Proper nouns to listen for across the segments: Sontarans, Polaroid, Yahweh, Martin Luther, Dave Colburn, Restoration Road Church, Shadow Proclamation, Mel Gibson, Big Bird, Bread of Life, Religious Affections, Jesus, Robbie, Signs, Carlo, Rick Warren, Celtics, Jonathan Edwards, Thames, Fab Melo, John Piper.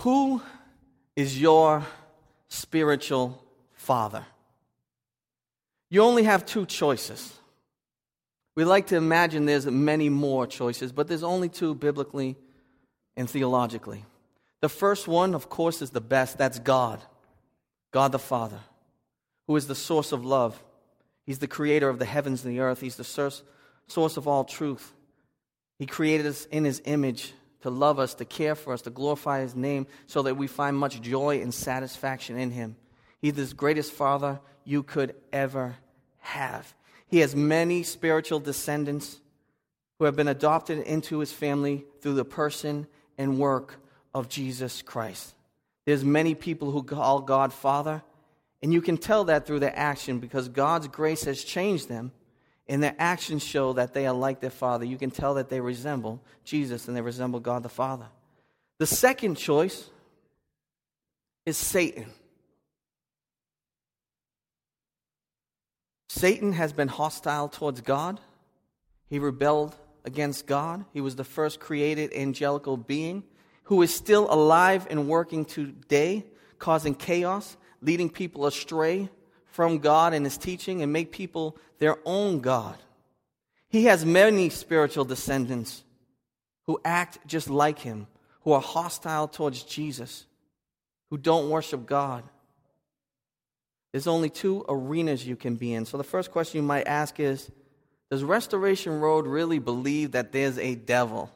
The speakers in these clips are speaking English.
Who is your spiritual father? You only have two choices. We like to imagine there's many more choices, but there's only two biblically and theologically. The first one, of course, is the best. That's God. God the Father, who is the source of love. He's the creator of the heavens and the earth. He's the source of all truth. He created us in His image to love us, to care for us, to glorify His name so that we find much joy and satisfaction in Him. He's the greatest father you could ever have. He has many spiritual descendants who have been adopted into His family through the person and work of Jesus Christ. There's many people who call God Father, and you can tell that through their action because God's grace has changed them, and their actions show that they are like their Father. You can tell that they resemble Jesus and they resemble God the Father. The second choice is Satan. Satan has been hostile towards God. He rebelled against God. He was the first created angelical being who is still alive and working today, causing chaos, leading people astray from God and His teaching, and make people their own God. He has many spiritual descendants who act just like him, who are hostile towards Jesus, who don't worship God. There's only two arenas you can be in. So the first question you might ask is, does Restoration Road really believe that there's a devil?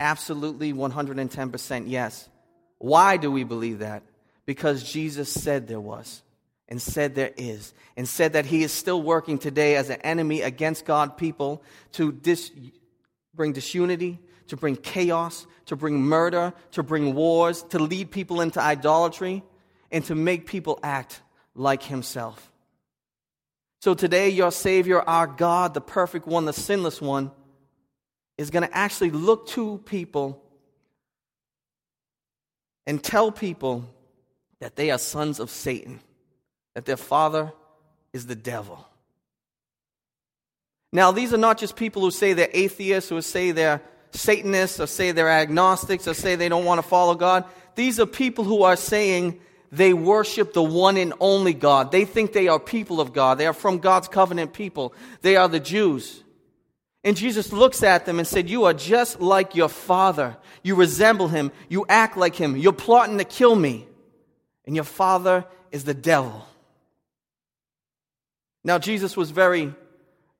Absolutely, 110% yes. Why do we believe that? Because Jesus said there was, and said there is, and said that He is still working today as an enemy against God's people to bring disunity, to bring chaos, to bring murder, to bring wars, to lead people into idolatry, and to make people act like Himself. So today your Savior, our God, the perfect one, the sinless one, is going to actually look to people and tell people that they are sons of Satan, that their father is the devil. Now, these are not just people who say they're atheists, who say they're Satanists, or say they're agnostics, or say they don't want to follow God. These are people who are saying they worship the one and only God. They think they are people of God. They are from God's covenant people. They are the Jews. And Jesus looks at them and said, you are just like your father. You resemble him. You act like him. You're plotting to kill me. And your father is the devil. Now, Jesus was very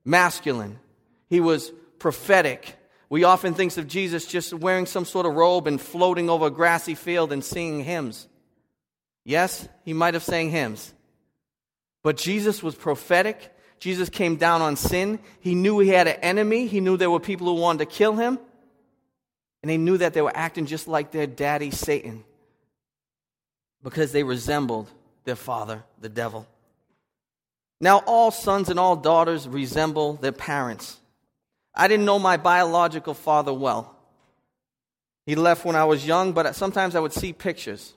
masculine. He was prophetic. We often think of Jesus just wearing some sort of robe and floating over a grassy field and singing hymns. Yes, he might have sang hymns. But Jesus was prophetic. Jesus came down on sin. He knew he had an enemy. He knew there were people who wanted to kill him. And they knew that they were acting just like their daddy, Satan, because they resembled their father, the devil. Now, all sons and all daughters resemble their parents. I didn't know my biological father well. He left when I was young, but sometimes I would see pictures.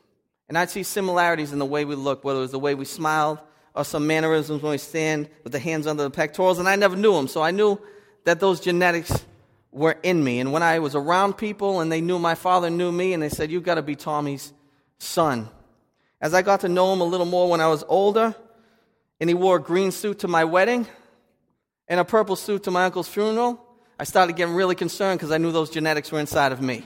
And I'd see similarities in the way we looked, whether it was the way we smiled, or some mannerisms when we stand with the hands under the pectorals, and I never knew them. So I knew that those genetics were in me. And when I was around people and they knew my father knew me, and they said, you've got to be Tommy's son. As I got to know him a little more when I was older, and he wore a green suit to my wedding and a purple suit to my uncle's funeral, I started getting really concerned because I knew those genetics were inside of me.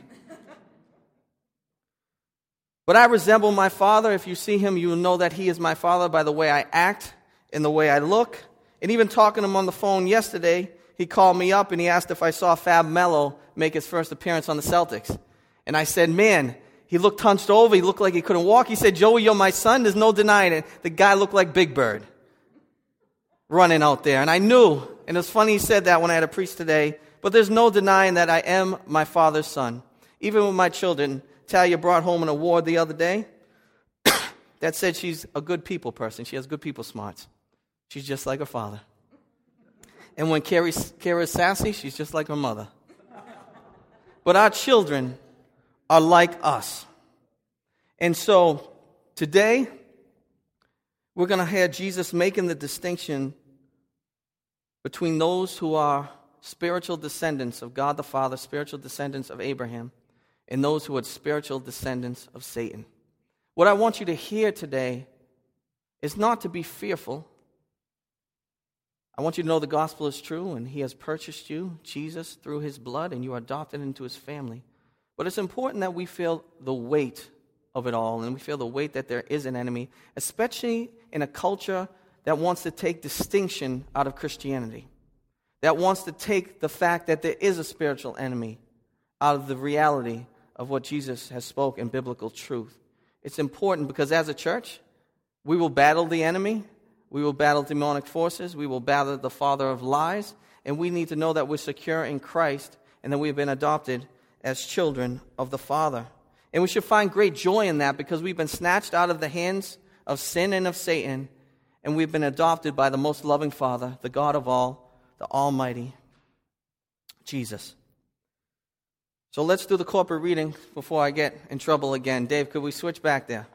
But I resemble my father. If you see him, you will know that he is my father by the way I act and the way I look. And even talking to him on the phone yesterday, he called me up and he asked if I saw Fab Melo make his first appearance on the Celtics. And I said, man, he looked hunched over. He looked like he couldn't walk. He said, Joey, you're my son. There's no denying it. The guy looked like Big Bird running out there. And I knew, and it's funny he said that when I had a priest today, but there's no denying that I am my father's son. Even with my children, Talia brought home an award the other day that said she's a good people person. She has good people smarts. She's just like her father. And when Kara's sassy, she's just like her mother. But our children are like us. And so today, we're going to hear Jesus making the distinction between those who are spiritual descendants of God the Father, spiritual descendants of Abraham, and those who are spiritual descendants of Satan. What I want you to hear today is not to be fearful. I want you to know the gospel is true and he has purchased you, Jesus, through his blood, and you are adopted into his family. But it's important that we feel the weight of it all, and we feel the weight that there is an enemy, especially in a culture that wants to take distinction out of Christianity, that wants to take the fact that there is a spiritual enemy out of the reality of what Jesus has spoken in biblical truth. It's important because as a church, we will battle the enemy, we will battle demonic forces, we will battle the father of lies, and we need to know that we're secure in Christ and that we've been adopted as children of the Father. And we should find great joy in that because we've been snatched out of the hands of sin and of Satan, and we've been adopted by the most loving Father, the God of all, the Almighty Jesus. So let's do the corporate reading before I get in trouble again. Dave, could we switch back there?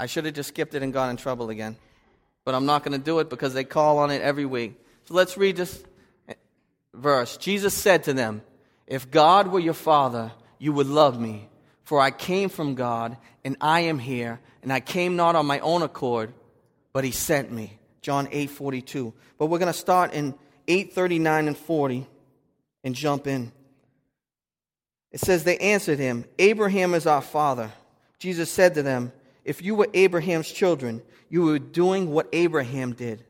I should have just skipped it and got in trouble again. But I'm not going to do it because they call on it every week. So let's read this verse. Jesus said to them, "If God were your Father, you would love me, for I came from God, and I am here, and I came not on my own accord, but he sent me." John 8:42. But we're going to start in 8:39 and 40 and jump in. It says, "They answered him, 'Abraham is our father.' Jesus said to them, 'If you were Abraham's children, you were doing what Abraham did.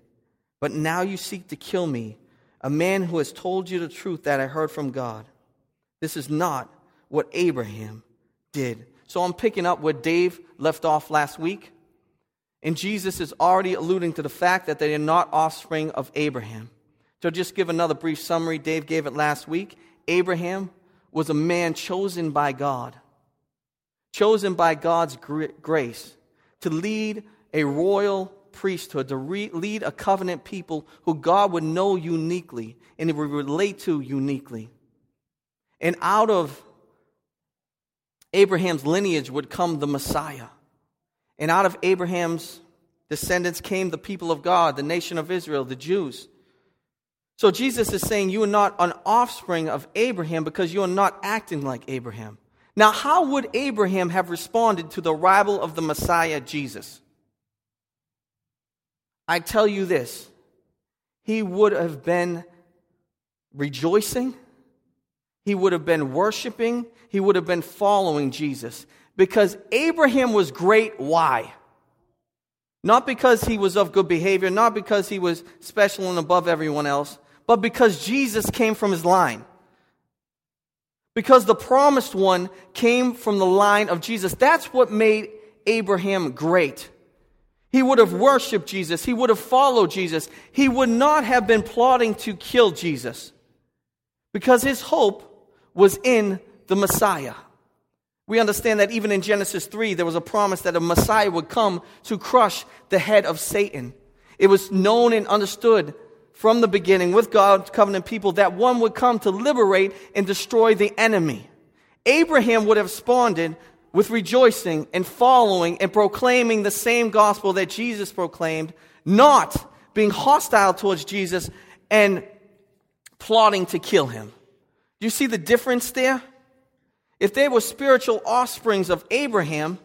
But now you seek to kill me, a man who has told you the truth that I heard from God. This is not what Abraham did.'" So I'm picking up where Dave left off last week. And Jesus is already alluding to the fact that they are not offspring of Abraham. So just give another brief summary. Dave gave it last week. Abraham was a man chosen by God, chosen by God's grace to lead a royal priesthood, to lead a covenant people who God would know uniquely and would relate to uniquely. And out of Abraham's lineage would come the Messiah. And out of Abraham's descendants came the people of God, the nation of Israel, the Jews. So Jesus is saying you are not an offspring of Abraham because you are not acting like Abraham. Now, how would Abraham have responded to the arrival of the Messiah, Jesus? I tell you this, he would have been rejoicing, he would have been worshiping, he would have been following Jesus. Because Abraham was great, why? Not because he was of good behavior, not because he was special and above everyone else, but because Jesus came from his line. Because the promised one came from the line of Jesus. That's what made Abraham great. He would have worshipped Jesus. He would have followed Jesus. He would not have been plotting to kill Jesus because his hope was in the Messiah. We understand that even in Genesis 3, there was a promise that a Messiah would come to crush the head of Satan. It was known and understood from the beginning with God's covenant people that one would come to liberate and destroy the enemy. Abraham would have responded with rejoicing and following and proclaiming the same gospel that Jesus proclaimed, not being hostile towards Jesus and plotting to kill him. Do you see the difference there? If they were spiritual offsprings of Abraham,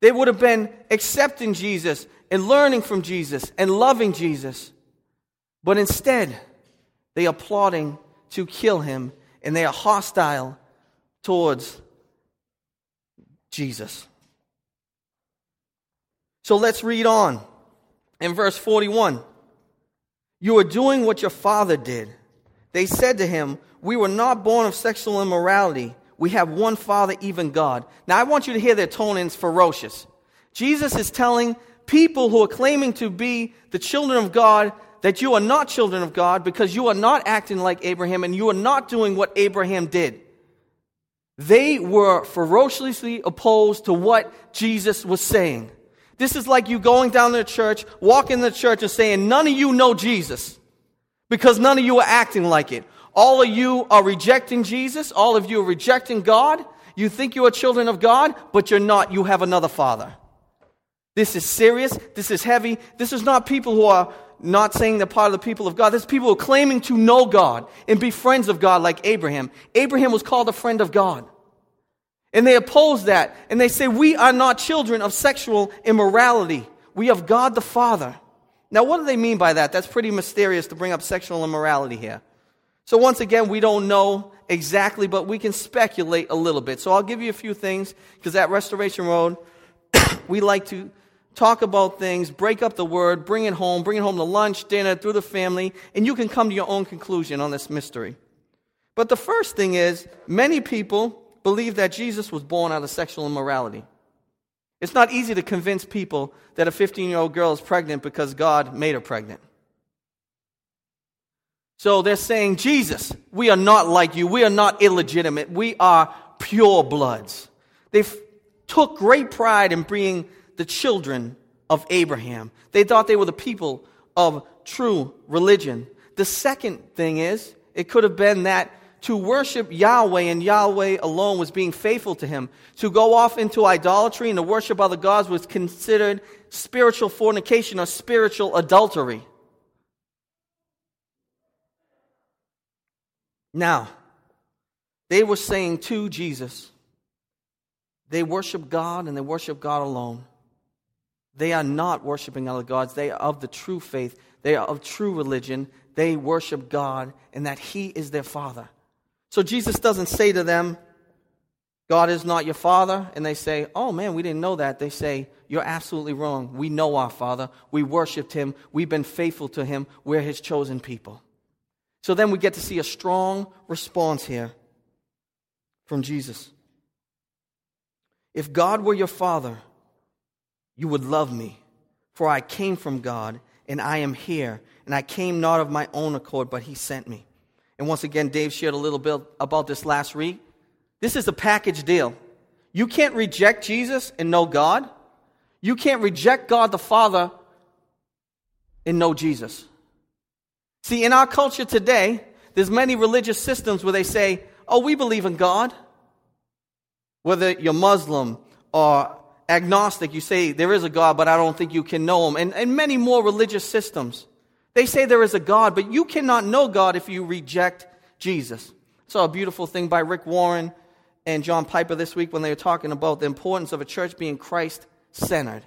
they would have been accepting Jesus and learning from Jesus and loving Jesus. But instead, they are plotting to kill him, and they are hostile towards Jesus. So let's read on in verse 41. "You are doing what your father did. They said to him, 'We were not born of sexual immorality. We have one father, even God.'" Now I want you to hear their tone, and it's ferocious. Jesus is telling people who are claiming to be the children of God that you are not children of God because you are not acting like Abraham and you are not doing what Abraham did. They were ferociously opposed to what Jesus was saying. This is like you going down to the church, walking the church and saying, "None of you know Jesus because none of you are acting like it. All of you are rejecting Jesus. All of you are rejecting God. You think you are children of God, but you're not. You have another father." This is serious. This is heavy. This is not people who are not saying they're part of the people of God. There's people who are claiming to know God and be friends of God like Abraham. Abraham was called a friend of God. And they oppose that. And they say, we are not children of sexual immorality. We have God the Father. Now, what do they mean by that? That's pretty mysterious to bring up sexual immorality here. So once again, we don't know exactly, but we can speculate a little bit. So I'll give you a few things, because at Restoration Road, we like to talk about things, break up the word, bring it home to lunch, dinner, through the family, and you can come to your own conclusion on this mystery. But the first thing is, many people believe that Jesus was born out of sexual immorality. It's not easy to convince people that a 15-year-old girl is pregnant because God made her pregnant. So they're saying, Jesus, we are not like you. We are not illegitimate. We are pure bloods. They took great pride in being the children of Abraham. They thought they were the people of true religion. The second thing is, it could have been that to worship Yahweh and Yahweh alone was being faithful to him. To go off into idolatry and to worship other gods was considered spiritual fornication or spiritual adultery. Now, they were saying to Jesus, they worship God and they worship God alone. They are not worshiping other gods. They are of the true faith. They are of true religion. They worship God and that he is their Father. So Jesus doesn't say to them, God is not your Father. And they say, oh man, we didn't know that. They say, you're absolutely wrong. We know our Father. We worshiped him. We've been faithful to him. We're his chosen people. So then we get to see a strong response here from Jesus. If God were your Father, you would love me, for I came from God, and I am here, and I came not of my own accord, but he sent me. And once again, Dave shared a little bit about this last week. This is a package deal. You can't reject Jesus and know God. You can't reject God the Father and know Jesus. See, in our culture today, there's many religious systems where they say, oh, we believe in God. Whether you're Muslim or agnostic, you say, there is a God, but I don't think you can know him. And many more religious systems. They say there is a God, but you cannot know God if you reject Jesus. I saw a beautiful thing by Rick Warren and John Piper this week when they were talking about the importance of a church being Christ-centered.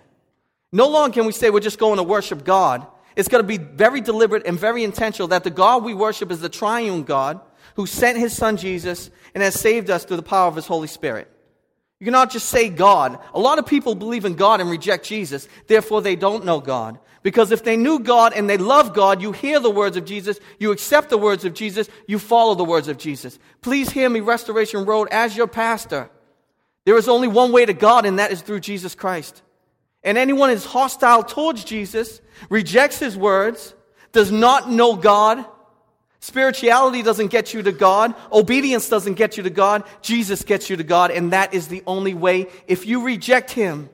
No longer can we say we're just going to worship God. It's going to be very deliberate and very intentional that the God we worship is the triune God who sent his son Jesus and has saved us through the power of his Holy Spirit. You cannot just say God. A lot of people believe in God and reject Jesus. Therefore, they don't know God. Because if they knew God and they love God, you hear the words of Jesus, you accept the words of Jesus, you follow the words of Jesus. Please hear me, Restoration Road, as your pastor. There is only one way to God, and that is through Jesus Christ. And anyone who is hostile towards Jesus, rejects his words, does not know God. Spirituality doesn't get you to God. Obedience doesn't get you to God. Jesus gets you to God, and that is the only way. If you reject him,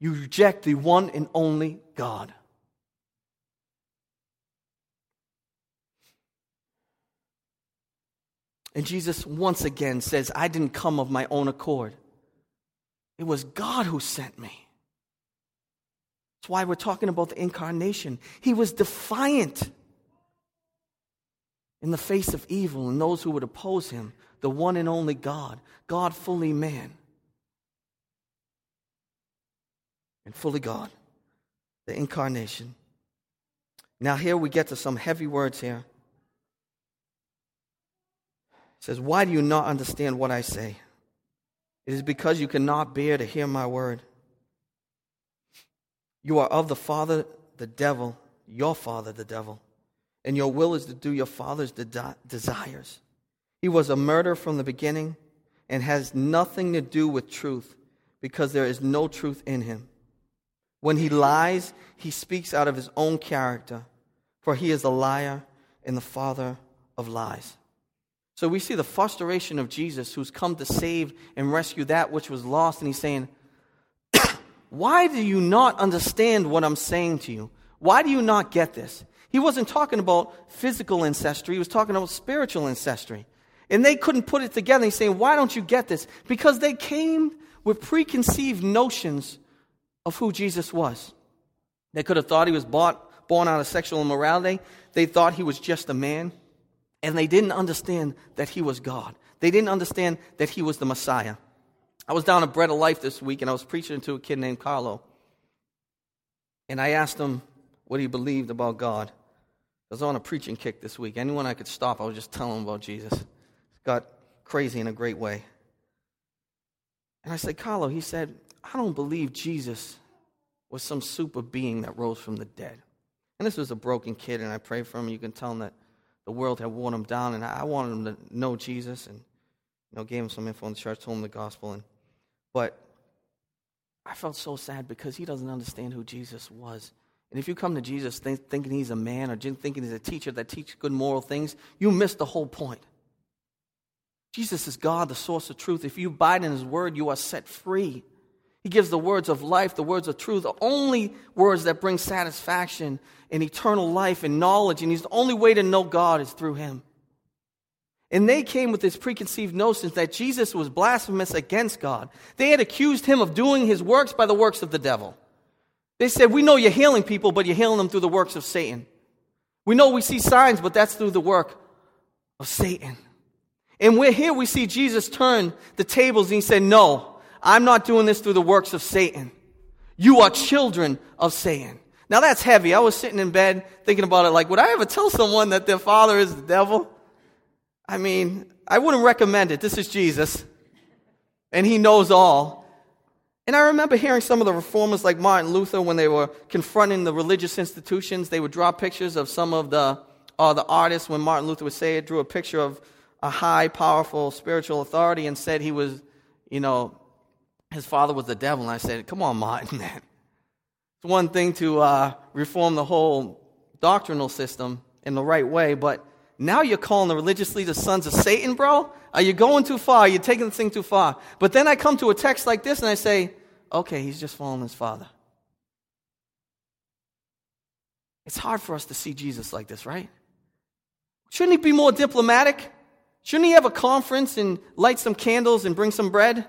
you reject the one and only God. And Jesus once again says, I didn't come of my own accord. It was God who sent me. That's why we're talking about the incarnation. He was defiant in the face of evil and those who would oppose him, the one and only God, God fully man and fully God, the incarnation. Now here we get to some heavy words here. It says, why do you not understand what I say? It is because you cannot bear to hear my word. You are of the father, the devil, your father, the devil. And your will is to do your father's desires. He was a murderer from the beginning and has nothing to do with truth because there is no truth in him. When he lies, he speaks out of his own character, for he is a liar and the father of lies. So we see the frustration of Jesus, who's come to save and rescue that which was lost. And he's saying, why do you not understand what I'm saying to you? Why do you not get this? He wasn't talking about physical ancestry. He was talking about spiritual ancestry. And they couldn't put it together. He's saying, why don't you get this? Because they came with preconceived notions of who Jesus was. They could have thought he was bought born out of sexual immorality. They thought he was just a man, and they didn't understand that he was God. They didn't understand that he was the Messiah. I was down at Bread of Life this week, and I was preaching to a kid named Carlo, and I asked him what he believed about God. I was on a preaching kick this week. Anyone I could stop, I was just telling him about Jesus. It got crazy in a great way. And I said, Carlo, he said, I don't believe Jesus was some super being that rose from the dead. And this was a broken kid, and I prayed for him. You can tell him that the world had worn him down, and I wanted him to know Jesus, and gave him some info in the church, told him the gospel. But I felt so sad because he doesn't understand who Jesus was. And if you come to Jesus thinking he's a man or thinking he's a teacher that teaches good moral things, you miss the whole point. Jesus is God, the source of truth. If you abide in his word, you are set free. He gives the words of life, the words of truth, the only words that bring satisfaction and eternal life and knowledge. And he's the only way to know God is through him. And they came with this preconceived notion that Jesus was blasphemous against God. They had accused him of doing his works by the works of the devil. They said, we know you're healing people, but you're healing them through the works of Satan. We know we see signs, but that's through the work of Satan. And we're here, we see Jesus turn the tables and he said, no, I'm not doing this through the works of Satan. You are children of Satan. Now that's heavy. I was sitting in bed thinking about it like, would I ever tell someone that their father is the devil? I mean, I wouldn't recommend it. This is Jesus, and he knows all. And I remember hearing some of the reformers like Martin Luther, when they were confronting the religious institutions, they would draw pictures of some of the artists. When Martin Luther would say it, drew a picture of a high, powerful spiritual authority and said he was, his father was the devil. And I said, come on, Martin, man. It's one thing to reform the whole doctrinal system in the right way, but now you're calling the religious leaders sons of Satan, bro? Are you going too far? Are you taking this thing too far? But then I come to a text like this and I say, okay, he's just following his father. It's hard for us to see Jesus like this, right? Shouldn't he be more diplomatic? Shouldn't he have a conference and light some candles and bring some bread?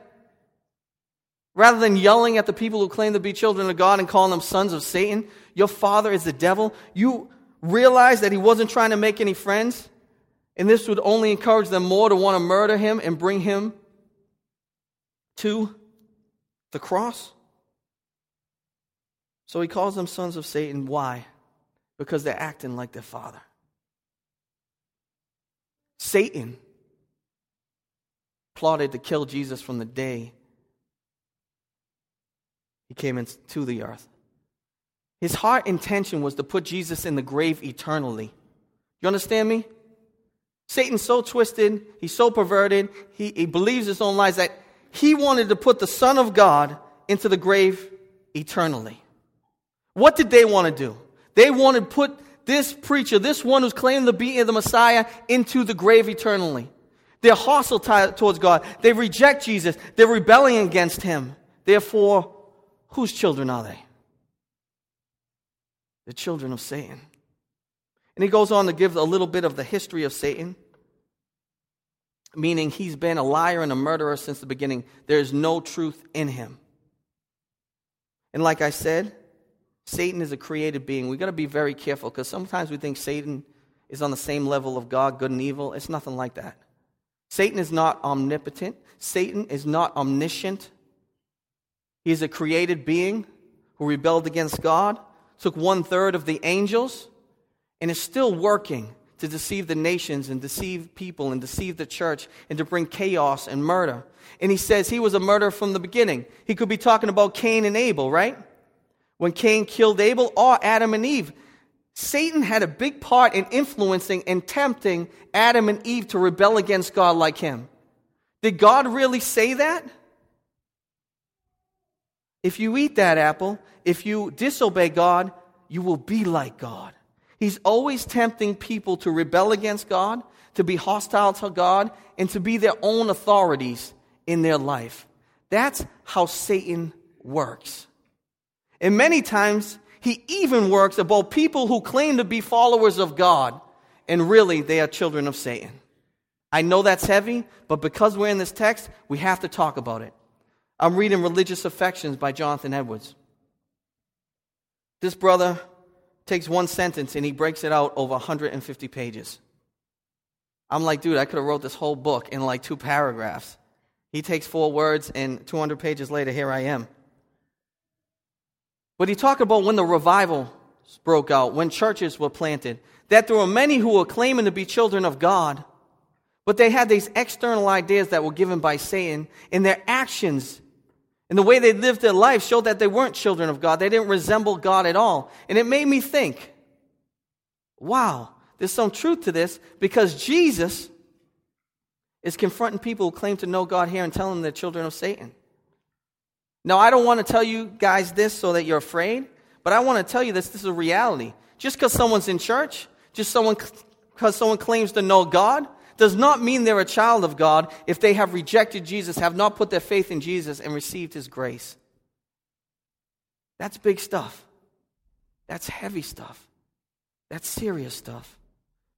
Rather than yelling at the people who claim to be children of God and calling them sons of Satan, your father is the devil. You realized that he wasn't trying to make any friends, and this would only encourage them more to want to murder him and bring him to the cross. So he calls them sons of Satan. Why? Because they're acting like their father. Satan plotted to kill Jesus from the day he came into the earth. His heart intention was to put Jesus in the grave eternally. You understand me? Satan's so twisted, he's so perverted, he believes his own lies that he wanted to put the Son of God into the grave eternally. What did they want to do? They wanted to put this preacher, this one who's claimed to be the Messiah, into the grave eternally. They're hostile towards God. They reject Jesus. They're rebelling against him. Therefore, whose children are they? The children of Satan. And he goes on to give a little bit of the history of Satan, meaning he's been a liar and a murderer since the beginning. There is no truth in him. And like I said, Satan is a created being. We've got to be very careful because sometimes we think Satan is on the same level of God, good and evil. It's nothing like that. Satan is not omnipotent. Satan is not omniscient. He is a created being who rebelled against God, took 1/3 of the angels, and is still working to deceive the nations and deceive people and deceive the church and to bring chaos and murder. And he says he was a murderer from the beginning. He could be talking about Cain and Abel, right? When Cain killed Abel, or Adam and Eve. Satan had a big part in influencing and tempting Adam and Eve to rebel against God like him. Did God really say that? If you eat that apple, if you disobey God, you will be like God. He's always tempting people to rebel against God, to be hostile to God, and to be their own authorities in their life. That's how Satan works. And many times, he even works about people who claim to be followers of God, and really they are children of Satan. I know that's heavy, but because we're in this text, we have to talk about it. I'm reading Religious Affections by Jonathan Edwards. This brother takes one sentence and he breaks it out over 150 pages. I'm like, dude, I could have wrote this whole book in like 2 paragraphs. He takes 4 words and 200 pages later, here I am. But he talked about when the revival broke out, when churches were planted, that there were many who were claiming to be children of God, but they had these external ideas that were given by Satan, and their actions and the way they lived their life showed that they weren't children of God. They didn't resemble God at all. And it made me think, wow, there's some truth to this, because Jesus is confronting people who claim to know God here and telling them they're children of Satan. Now, I don't want to tell you guys this so that you're afraid, but I want to tell you this is a reality. Just because someone's in church, just because someone claims to know God, does not mean they're a child of God if they have rejected Jesus, have not put their faith in Jesus and received his grace. That's big stuff. That's heavy stuff. That's serious stuff.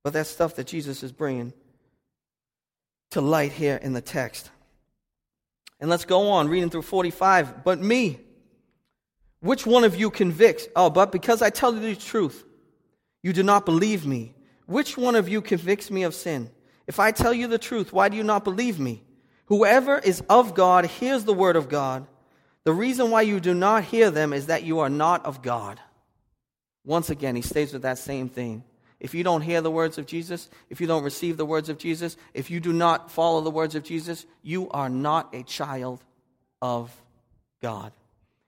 But that's stuff that Jesus is bringing to light here in the text. And let's go on, reading through 45. But me, which one of you convicts? Oh, but because I tell you the truth, you do not believe me. Which one of you convicts me of sin? If I tell you the truth, why do you not believe me? Whoever is of God hears the word of God. The reason why you do not hear them is that you are not of God. Once again, he stays with that same thing. If you don't hear the words of Jesus, if you don't receive the words of Jesus, if you do not follow the words of Jesus, you are not a child of God.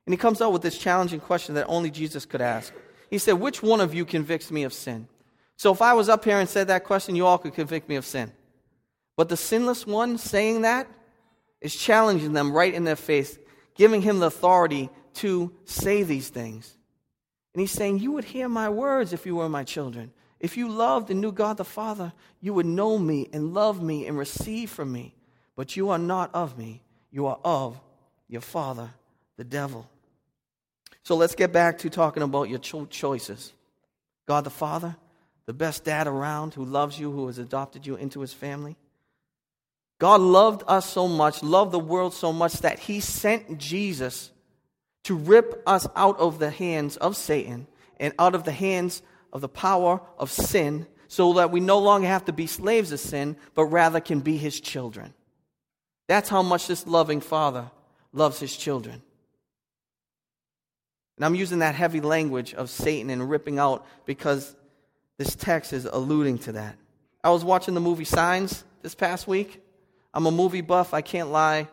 And he comes out with this challenging question that only Jesus could ask. He said, which one of you convicts me of sin? So if I was up here and said that question, you all could convict me of sin. But the sinless one saying that is challenging them right in their face, giving him the authority to say these things. And he's saying, you would hear my words if you were my children. If you loved and knew God the Father, you would know me and love me and receive from me. But you are not of me. You are of your father, the devil. So let's get back to talking about your choices. God the Father, the best dad around, who loves you, who has adopted you into his family. God loved us so much, loved the world so much, that he sent Jesus to rip us out of the hands of Satan and out of the hands of the power of sin, so that we no longer have to be slaves of sin, but rather can be his children. That's how much this loving Father loves his children. And I'm using that heavy language of Satan and ripping out because this text is alluding to that. I was watching the movie Signs this past week. I'm a movie buff, I can't lie.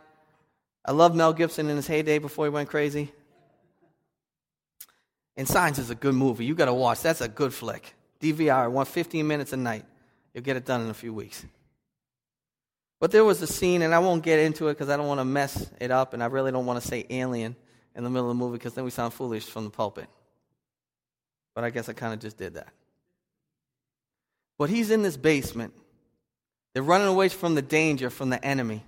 I love Mel Gibson in his heyday before he went crazy. And Signs is a good movie. You got to watch. That's a good flick. DVR, 15 minutes a night. You'll get it done in a few weeks. But there was a scene, and I won't get into it because I don't want to mess it up, and I really don't want to say alien in the middle of the movie because then we sound foolish from the pulpit. But I guess I kind of just did that. But he's in this basement. They're running away from the danger, from the enemy.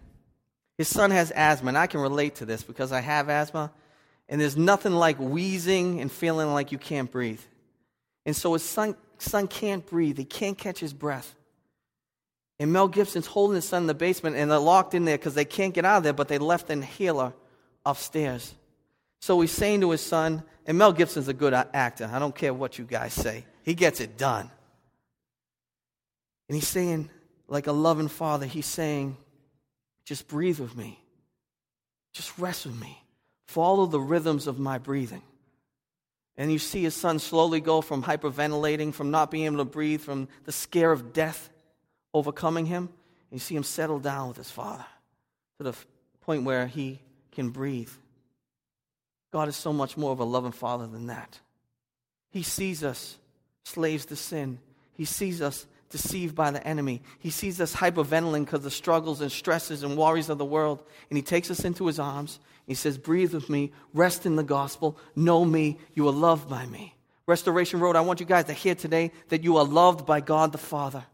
His son has asthma, and I can relate to this because I have asthma, and there's nothing like wheezing and feeling like you can't breathe. And so his son can't breathe. He can't catch his breath. And Mel Gibson's holding his son in the basement, and they're locked in there because they can't get out of there, but they left an inhaler upstairs. So he's saying to his son, and Mel Gibson's a good actor. I don't care what you guys say. He gets it done. And he's saying, like a loving father, he's saying, just breathe with me. Just rest with me. Follow the rhythms of my breathing. And you see his son slowly go from hyperventilating, from not being able to breathe, from the scare of death overcoming him. And you see him settle down with his father to the point where he can breathe. God is so much more of a loving father than that. He sees us slaves to sin. He sees us deceived by the enemy. He sees us hyperventilating because of the struggles and stresses and worries of the world. And he takes us into his arms. He says, breathe with me. Rest in the gospel. Know me. You are loved by me. Restoration Road, I want you guys to hear today that you are loved by God the Father.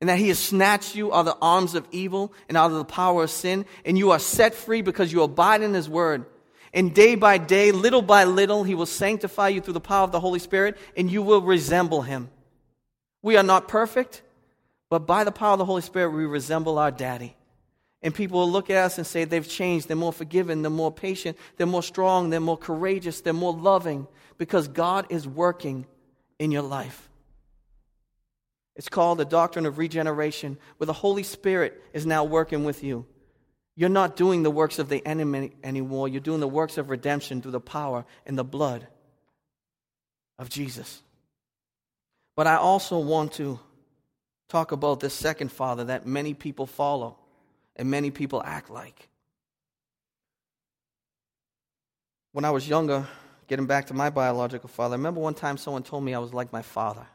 And that he has snatched you out of the arms of evil and out of the power of sin. And you are set free because you abide in his word. And day by day, little by little, he will sanctify you through the power of the Holy Spirit. And you will resemble him. We are not perfect, but by the power of the Holy Spirit, we resemble our daddy. And people will look at us and say they've changed, they're more forgiving, they're more patient, they're more strong, they're more courageous, they're more loving, because God is working in your life. It's called the doctrine of regeneration, where the Holy Spirit is now working with you. You're not doing the works of the enemy anymore. You're doing the works of redemption through the power and the blood of Jesus. But I also want to talk about this second father that many people follow and many people act like. When I was younger, getting back to my biological father, I remember one time someone told me I was like my father,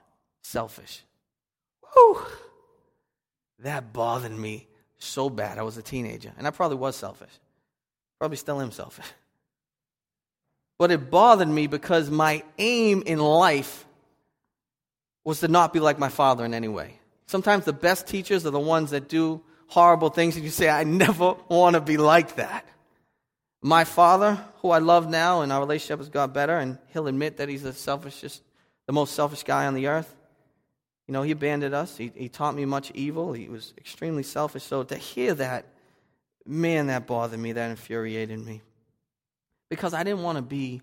selfish. Whew! That bothered me so bad. I was a teenager, and I probably was selfish. Probably still am selfish. But it bothered me because my aim in life was to not be like my father in any way. Sometimes the best teachers are the ones that do horrible things, and you say, I never want to be like that. My father, who I love now, and our relationship has got better, and he'll admit that he's the most selfish guy on the earth. You know, he abandoned us. He taught me much evil. He was extremely selfish. So to hear that, man, that bothered me. That infuriated me. Because I didn't want to be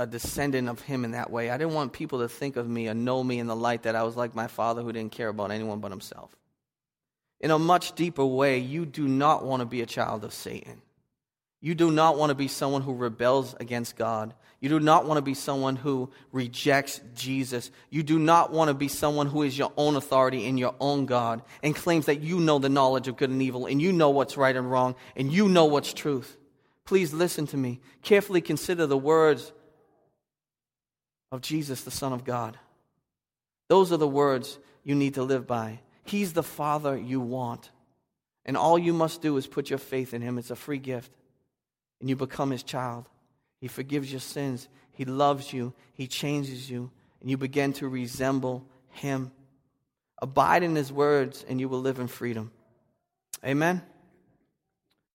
a descendant of him in that way. I didn't want people to think of me or know me in the light that I was like my father who didn't care about anyone but himself. In a much deeper way, you do not want to be a child of Satan. You do not want to be someone who rebels against God. You do not want to be someone who rejects Jesus. You do not want to be someone who is your own authority in your own God and claims that you know the knowledge of good and evil and you know what's right and wrong and you know what's truth. Please listen to me. Carefully consider the words of Jesus, the Son of God. Those are the words you need to live by. He's the Father you want. And all you must do is put your faith in him. It's a free gift. And you become his child. He forgives your sins. He loves you. He changes you. And you begin to resemble him. Abide in his words and you will live in freedom. Amen.